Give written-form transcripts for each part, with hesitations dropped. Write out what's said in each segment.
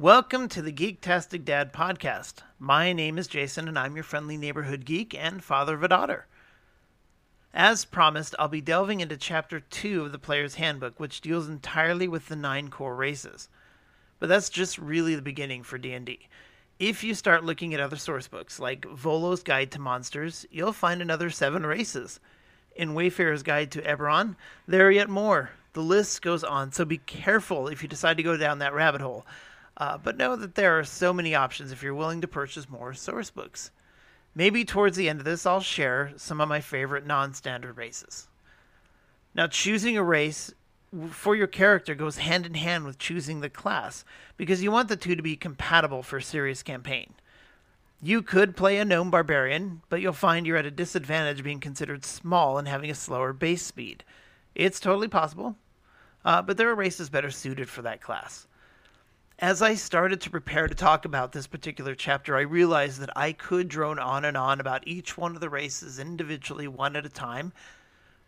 Welcome to the Geektastic Dad podcast. My name is Jason, and I'm your friendly neighborhood geek and father of a daughter. As promised, I'll be delving into Chapter 2 of the Player's Handbook, which deals entirely with the 9 core races. But that's just really the beginning for D&D. If you start looking at other sourcebooks, like Volo's Guide to Monsters, you'll find another 7 races. In Wayfarer's Guide to Eberron, there are yet more. The list goes on, so be careful if you decide to go down that rabbit hole. But know that there are so many options if you're willing to purchase more sourcebooks. Maybe towards the end of this, I'll share some of my favorite non-standard races. Now, choosing a race for your character goes hand in hand with choosing the class, because you want the two to be compatible for a serious campaign. You could play a gnome barbarian, but you'll find you're at a disadvantage being considered small and having a slower base speed. It's totally possible, but there are races better suited for that class. As I started to prepare to talk about this particular chapter, I realized that I could drone on and on about each one of the races individually, one at a time,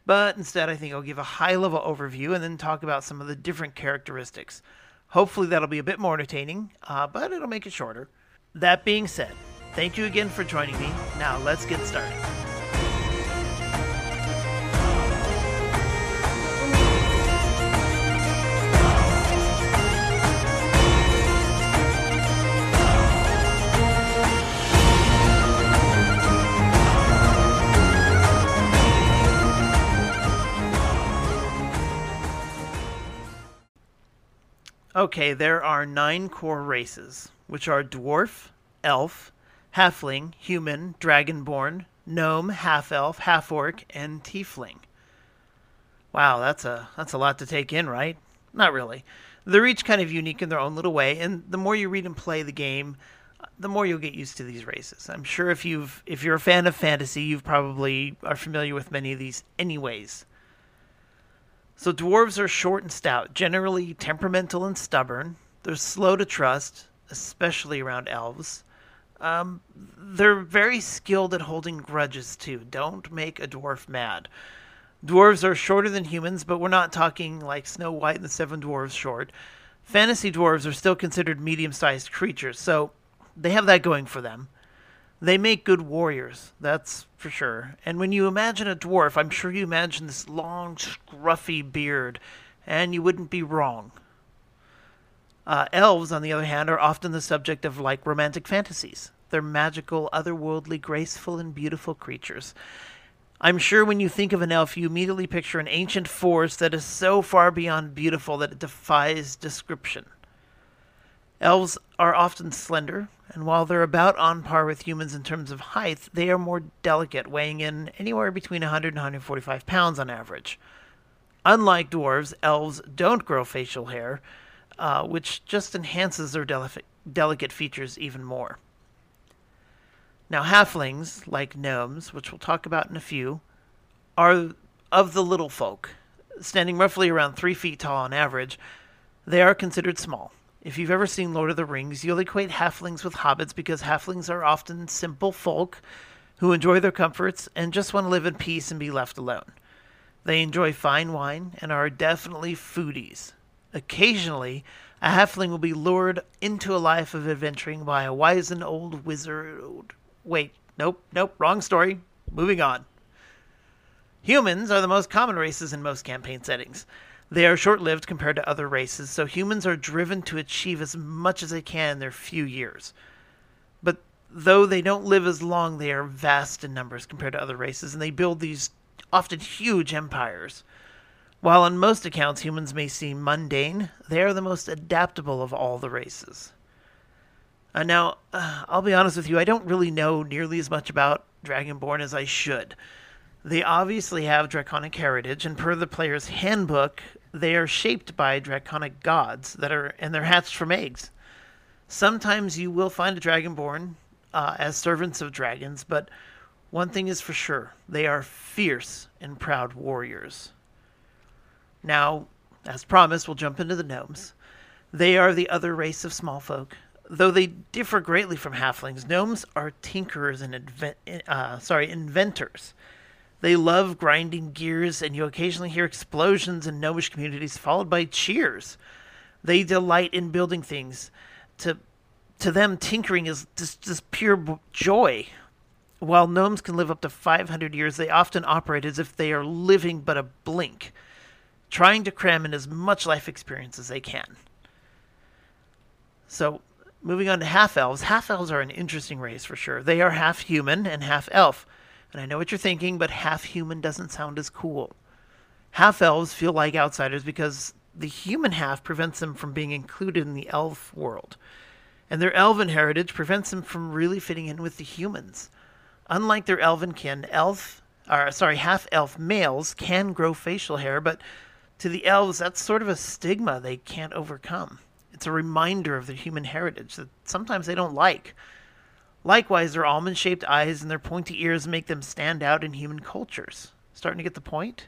but instead I think I'll give a high-level overview and then talk about some of the different characteristics. Hopefully that'll be a bit more entertaining, but it'll make it shorter. That being said, thank you again for joining me. Now let's get started. Okay, there are 9 core races, which are dwarf, elf, halfling, human, dragonborn, gnome, half-elf, half-orc, and tiefling. Wow, that's a lot to take in, right? Not really. They're each kind of unique in their own little way, and the more you read and play the game, the more you'll get used to these races. I'm sure if you're a fan of fantasy, you probably are familiar with many of these anyways. So dwarves are short and stout, generally temperamental and stubborn. They're slow to trust, especially around elves. They're very skilled at holding grudges, too. Don't make a dwarf mad. Dwarves are shorter than humans, but we're not talking like Snow White and the 7 Dwarves short. Fantasy dwarves are still considered medium-sized creatures, so they have that going for them. They make good warriors, that's for sure. And when you imagine a dwarf, I'm sure you imagine this long, scruffy beard, and you wouldn't be wrong. Elves, on the other hand, are often the subject of, like, romantic fantasies. They're magical, otherworldly, graceful, and beautiful creatures. I'm sure when you think of an elf, you immediately picture an ancient forest that is so far beyond beautiful that it defies description. Elves are often slender, and while they're about on par with humans in terms of height, they are more delicate, weighing in anywhere between 100 and 145 pounds on average. Unlike dwarves, elves don't grow facial hair, which just enhances their delicate features even more. Now, halflings, like gnomes, which we'll talk about in a few, are of the little folk, standing roughly around 3 feet tall on average. They are considered small. If you've ever seen Lord of the Rings, you'll equate halflings with hobbits because halflings are often simple folk who enjoy their comforts and just want to live in peace and be left alone. They enjoy fine wine and are definitely foodies. Occasionally, a halfling will be lured into a life of adventuring by a wizened old wizard. Wait, nope, wrong story. Moving on. Humans are the most common races in most campaign settings. They are short-lived compared to other races, so humans are driven to achieve as much as they can in their few years. But though they don't live as long, they are vast in numbers compared to other races, and they build these often huge empires. While on most accounts humans may seem mundane, they are the most adaptable of all the races. Now, I'll be honest with you, I don't really know nearly as much about Dragonborn as I should. They obviously have draconic heritage, and per the player's handbook, they are shaped by draconic gods and they're hatched from eggs. Sometimes you will find a Dragonborn as servants of dragons, but one thing is for sure, they are fierce and proud warriors. Now, as promised, we'll jump into the gnomes. They are the other race of small folk. Though they differ greatly from halflings, gnomes are tinkerers and inventors. They love grinding gears, and you occasionally hear explosions in gnomish communities followed by cheers. They delight in building things, to them, tinkering is just pure joy. While gnomes can live up to 500 years, they often operate as if they are living but a blink, trying to cram in as much life experience as they can. So, moving on to half-elves. Half-elves are an interesting race for sure. They are half-human and half-elf. And I know what you're thinking, but half-human doesn't sound as cool. Half-elves feel like outsiders because the human half prevents them from being included in the elf world. And their elven heritage prevents them from really fitting in with the humans. Unlike their elven kin, half-elf males can grow facial hair, but to the elves, that's sort of a stigma they can't overcome. It's a reminder of their human heritage that sometimes they don't like. Likewise, their almond-shaped eyes and their pointy ears make them stand out in human cultures. Starting to get the point?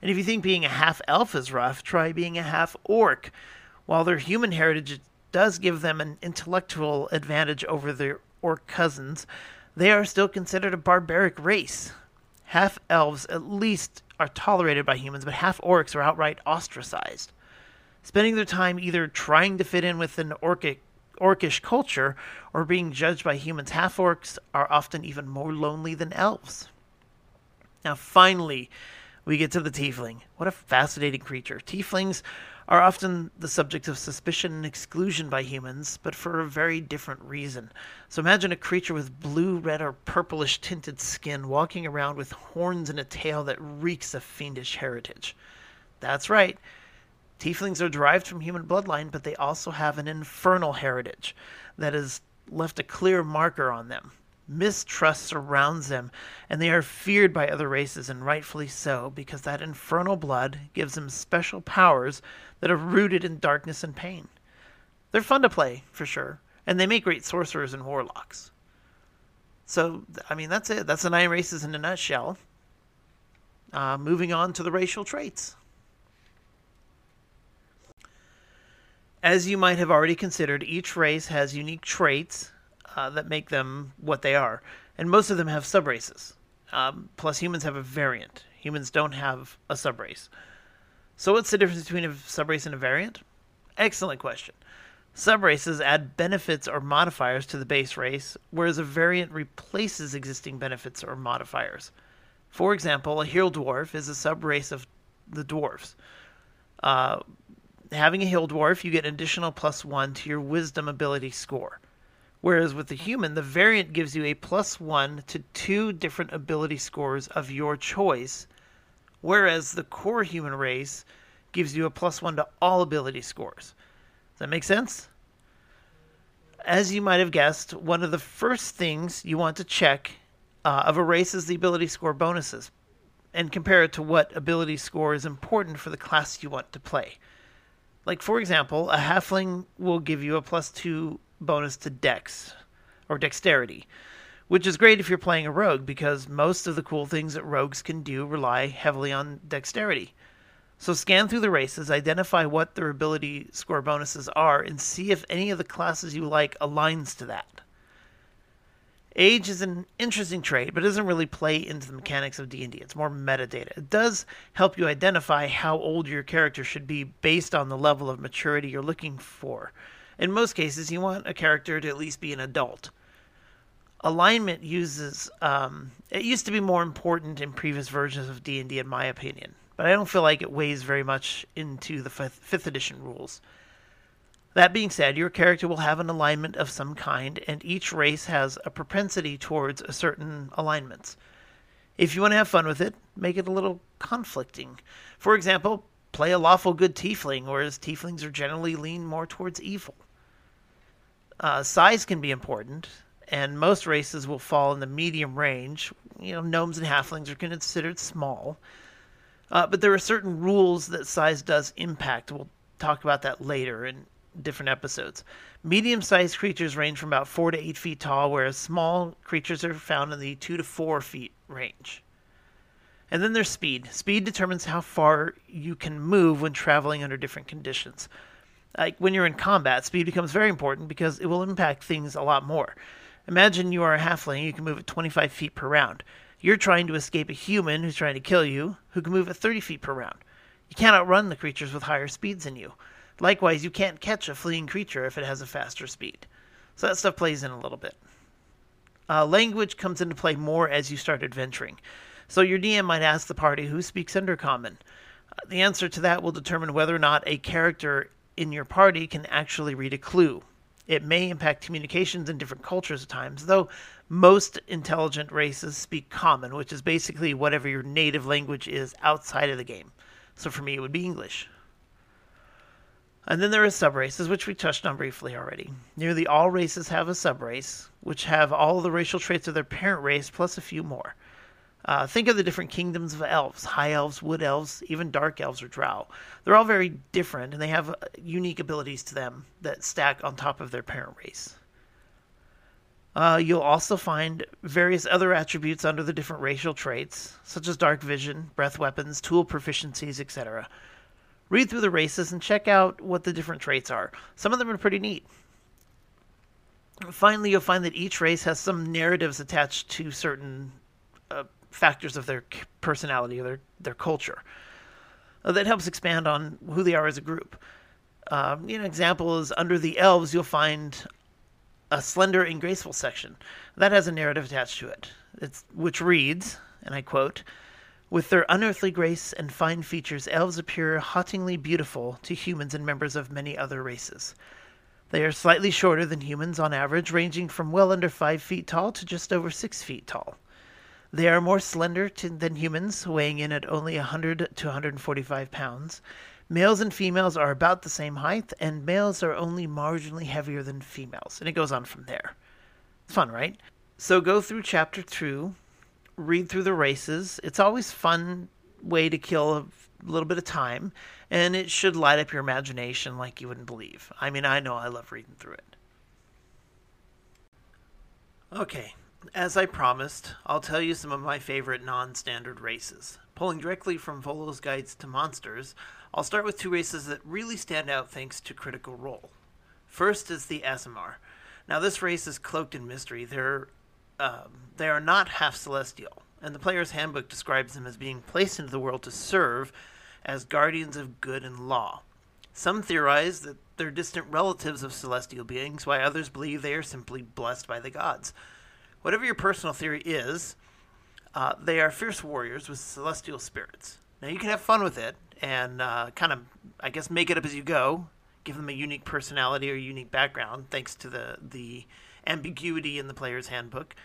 And if you think being a half-elf is rough, try being a half-orc. While their human heritage does give them an intellectual advantage over their orc cousins, they are still considered a barbaric race. Half-elves at least are tolerated by humans, but half-orcs are outright ostracized. Spending their time either trying to fit in with an orcish culture or being judged by humans, half-orcs are often even more lonely than elves. Now finally, we get to the tiefling. What a fascinating creature. Tieflings are often the subject of suspicion and exclusion by humans, but for a very different reason. So imagine a creature with blue, red, or purplish tinted skin walking around with horns and a tail that reeks of fiendish heritage. That's right. Tieflings are derived from human bloodline, but they also have an infernal heritage that has left a clear marker on them. Mistrust surrounds them, and they are feared by other races, and rightfully so, because that infernal blood gives them special powers that are rooted in darkness and pain. They're fun to play, for sure, and they make great sorcerers and warlocks. So, I mean, that's it. That's the 9 races in a nutshell. Moving on to the racial traits. As you might have already considered, each race has unique traits that make them what they are. And most of them have subraces. Plus humans have a variant. Humans don't have a subrace. So what's the difference between a subrace and a variant? Excellent question. Subraces add benefits or modifiers to the base race, whereas a variant replaces existing benefits or modifiers. For example, a hill dwarf is a subrace of the dwarves. Having a hill dwarf, you get an additional +1 to your wisdom ability score. Whereas with the human, the variant gives you a +1 to 2 different ability scores of your choice, whereas the core human race gives you a +1 to all ability scores. Does that make sense? As you might have guessed, one of the first things you want to check of a race is the ability score bonuses, and compare it to what ability score is important for the class you want to play. Like, for example, a halfling will give you a +2 bonus to dex or dexterity, which is great if you're playing a rogue, because most of the cool things that rogues can do rely heavily on dexterity. So scan through the races, identify what their ability score bonuses are, and see if any of the classes you like aligns to that. Age is an interesting trait, but it doesn't really play into the mechanics of D&D. It's more metadata. It does help you identify how old your character should be based on the level of maturity you're looking for. In most cases, you want a character to at least be an adult. Alignment it used to be more important in previous versions of D&D, in my opinion, but I don't feel like it weighs very much into the 5th edition rules. That being said, your character will have an alignment of some kind, and each race has a propensity towards a certain alignments. If you want to have fun with it, make it a little conflicting. For example, play a lawful good tiefling, whereas tieflings are generally lean more towards evil. Size can be important, and most races will fall in the medium range. You know, gnomes and halflings are considered small. But there are certain rules that size does impact. We'll talk about that later in different episodes. Medium-sized creatures range from about 4 to 8 feet tall, whereas small creatures are found in the 2 to 4 feet range. And then there's speed. Speed determines how far you can move when traveling under different conditions. Like when you're in combat, speed becomes very important because it will impact things a lot more. Imagine you are a halfling, you can move at 25 feet per round. You're trying to escape a human who's trying to kill you, who can move at 30 feet per round. You can't outrun the creatures with higher speeds than you. Likewise, you can't catch a fleeing creature if it has a faster speed. So that stuff plays in a little bit. Language comes into play more as you start adventuring. So your DM might ask the party, who speaks Undercommon? The answer to that will determine whether or not a character in your party can actually read a clue. It may impact communications in different cultures at times, though most intelligent races speak Common, which is basically whatever your native language is outside of the game. So for me, it would be English. And then there are subraces, which we touched on briefly already. Nearly all races have a subrace, which have all the racial traits of their parent race, plus a few more. Think of the different kingdoms of elves, high elves, wood elves, even dark elves or drow. They're all very different, and they have unique abilities to them that stack on top of their parent race. You'll also find various other attributes under the different racial traits, such as dark vision, breath weapons, tool proficiencies, etc. Read through the races and check out what the different traits are. Some of them are pretty neat. Finally, you'll find that each race has some narratives attached to certain factors of their personality or their culture. That helps expand on who they are as a group. An example is under the elves, you'll find a slender and graceful section. That has a narrative attached to it, which reads, and I quote, "With their unearthly grace and fine features, elves appear hauntingly beautiful to humans and members of many other races. They are slightly shorter than humans on average, ranging from well under 5 feet tall to just over 6 feet tall. They are more slender than humans, weighing in at only 100 to 145 pounds. Males and females are about the same height, and males are only marginally heavier than females." And it goes on from there. It's fun, right? So go through Chapter 2, read through the races. It's always a fun way to kill a little bit of time, and it should light up your imagination like you wouldn't believe. I mean, I know I love reading through it. Okay. As I promised, I'll tell you some of my favorite non-standard races. Pulling directly from Volo's Guides to Monsters, I'll start with two races that really stand out thanks to Critical Role. First is the Aasimar. Now this race is cloaked in mystery. They are not half celestial, and the Player's Handbook describes them as being placed into the world to serve as guardians of good and law. Some theorize that they're distant relatives of celestial beings, while others believe they are simply blessed by the gods. Whatever your personal theory is, they are fierce warriors with celestial spirits. Now, you can have fun with it and make it up as you go. Give them a unique personality or unique background, thanks to the ambiguity in the Player's Handbook.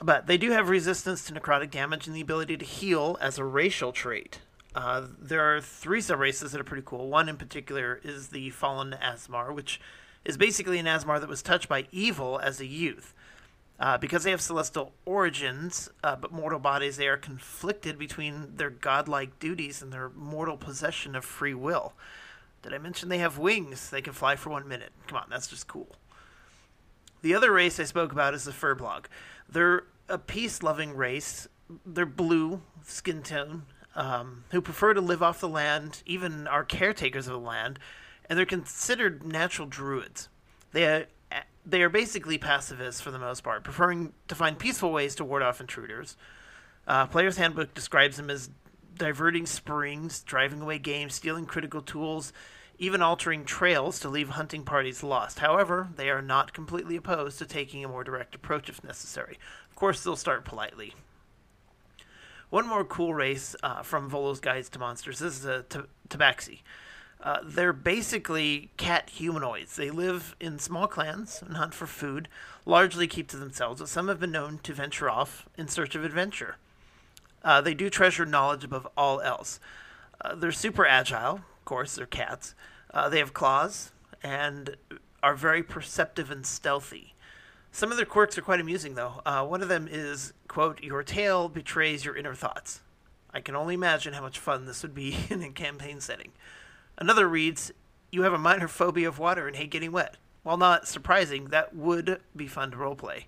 But they do have resistance to necrotic damage and the ability to heal as a racial trait. There are three sub-races that are pretty cool. One in particular is the Fallen Aasimar, which is basically an Aasimar that was touched by evil as a youth. Because they have celestial origins, but mortal bodies, they are conflicted between their godlike duties and their mortal possession of free will. Did I mention they have wings? They can fly for 1 minute. Come on, that's just cool. The other race I spoke about is the Furblog. They're a peace-loving race. They're blue, skin tone, who prefer to live off the land, even are caretakers of the land, and they're considered natural druids. They are basically pacifists for the most part, preferring to find peaceful ways to ward off intruders. Player's Handbook describes them as diverting springs, driving away game, stealing critical tools, even altering trails to leave hunting parties lost. However, they are not completely opposed to taking a more direct approach if necessary. Of course, they'll start politely. One more cool race from Volo's Guides to Monsters. This is a Tabaxi. They're basically cat humanoids. They live in small clans and hunt for food, largely keep to themselves, but some have been known to venture off in search of adventure. They do treasure knowledge above all else. They're super agile, of course, they're cats. They have claws and are very perceptive and stealthy. Some of their quirks are quite amusing, though. One of them is, quote, "Your tail betrays your inner thoughts." I can only imagine how much fun this would be in a campaign setting. Another reads, "You have a minor phobia of water and hate getting wet." While not surprising, that would be fun to roleplay.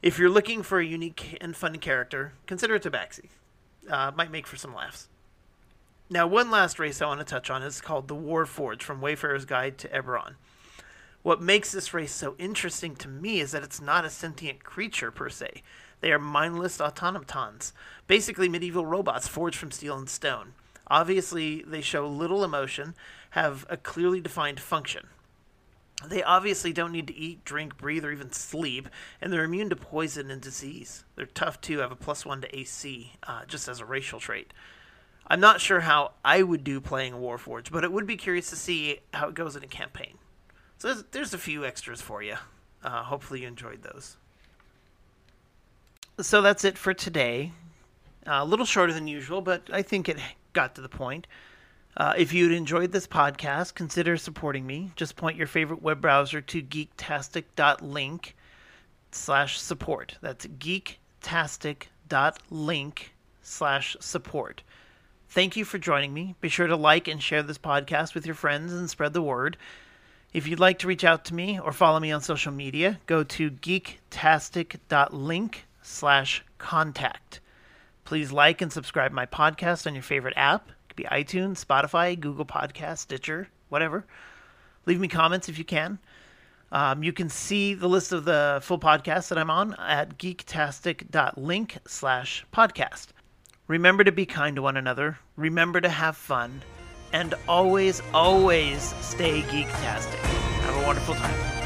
If you're looking for a unique and fun character, consider a Tabaxi. Might make for some laughs. Now, one last race I want to touch on is called the Warforged from Wayfarer's Guide to Eberron. What makes this race so interesting to me is that it's not a sentient creature, per se. They are mindless automatons, basically medieval robots forged from steel and stone. Obviously, they show little emotion, have a clearly defined function. They obviously don't need to eat, drink, breathe, or even sleep, and they're immune to poison and disease. They're tough, too, have a +1 to AC, just as a racial trait. I'm not sure how I would do playing Warforged, but it would be curious to see how it goes in a campaign. So there's a few extras for you. Hopefully you enjoyed those. So that's it for today. A little shorter than usual, but I think it got to the point. If you'd enjoyed this podcast, consider supporting me. Just point your favorite web browser to geektastic.link/support. That's geektastic.link/support. Thank you for joining me. Be sure to like and share this podcast with your friends and spread the word. If you'd like to reach out to me or follow me on social media, go to geektastic.link/contact. Please like and subscribe my podcast on your favorite app. Be iTunes, Spotify, Google Podcasts, Stitcher, whatever. Leave me comments if you can. You can see the list of the full podcasts that I'm on at geektastic.link/podcast. Remember to be kind to one another. Remember to have fun. And always, always stay geektastic. Have a wonderful time.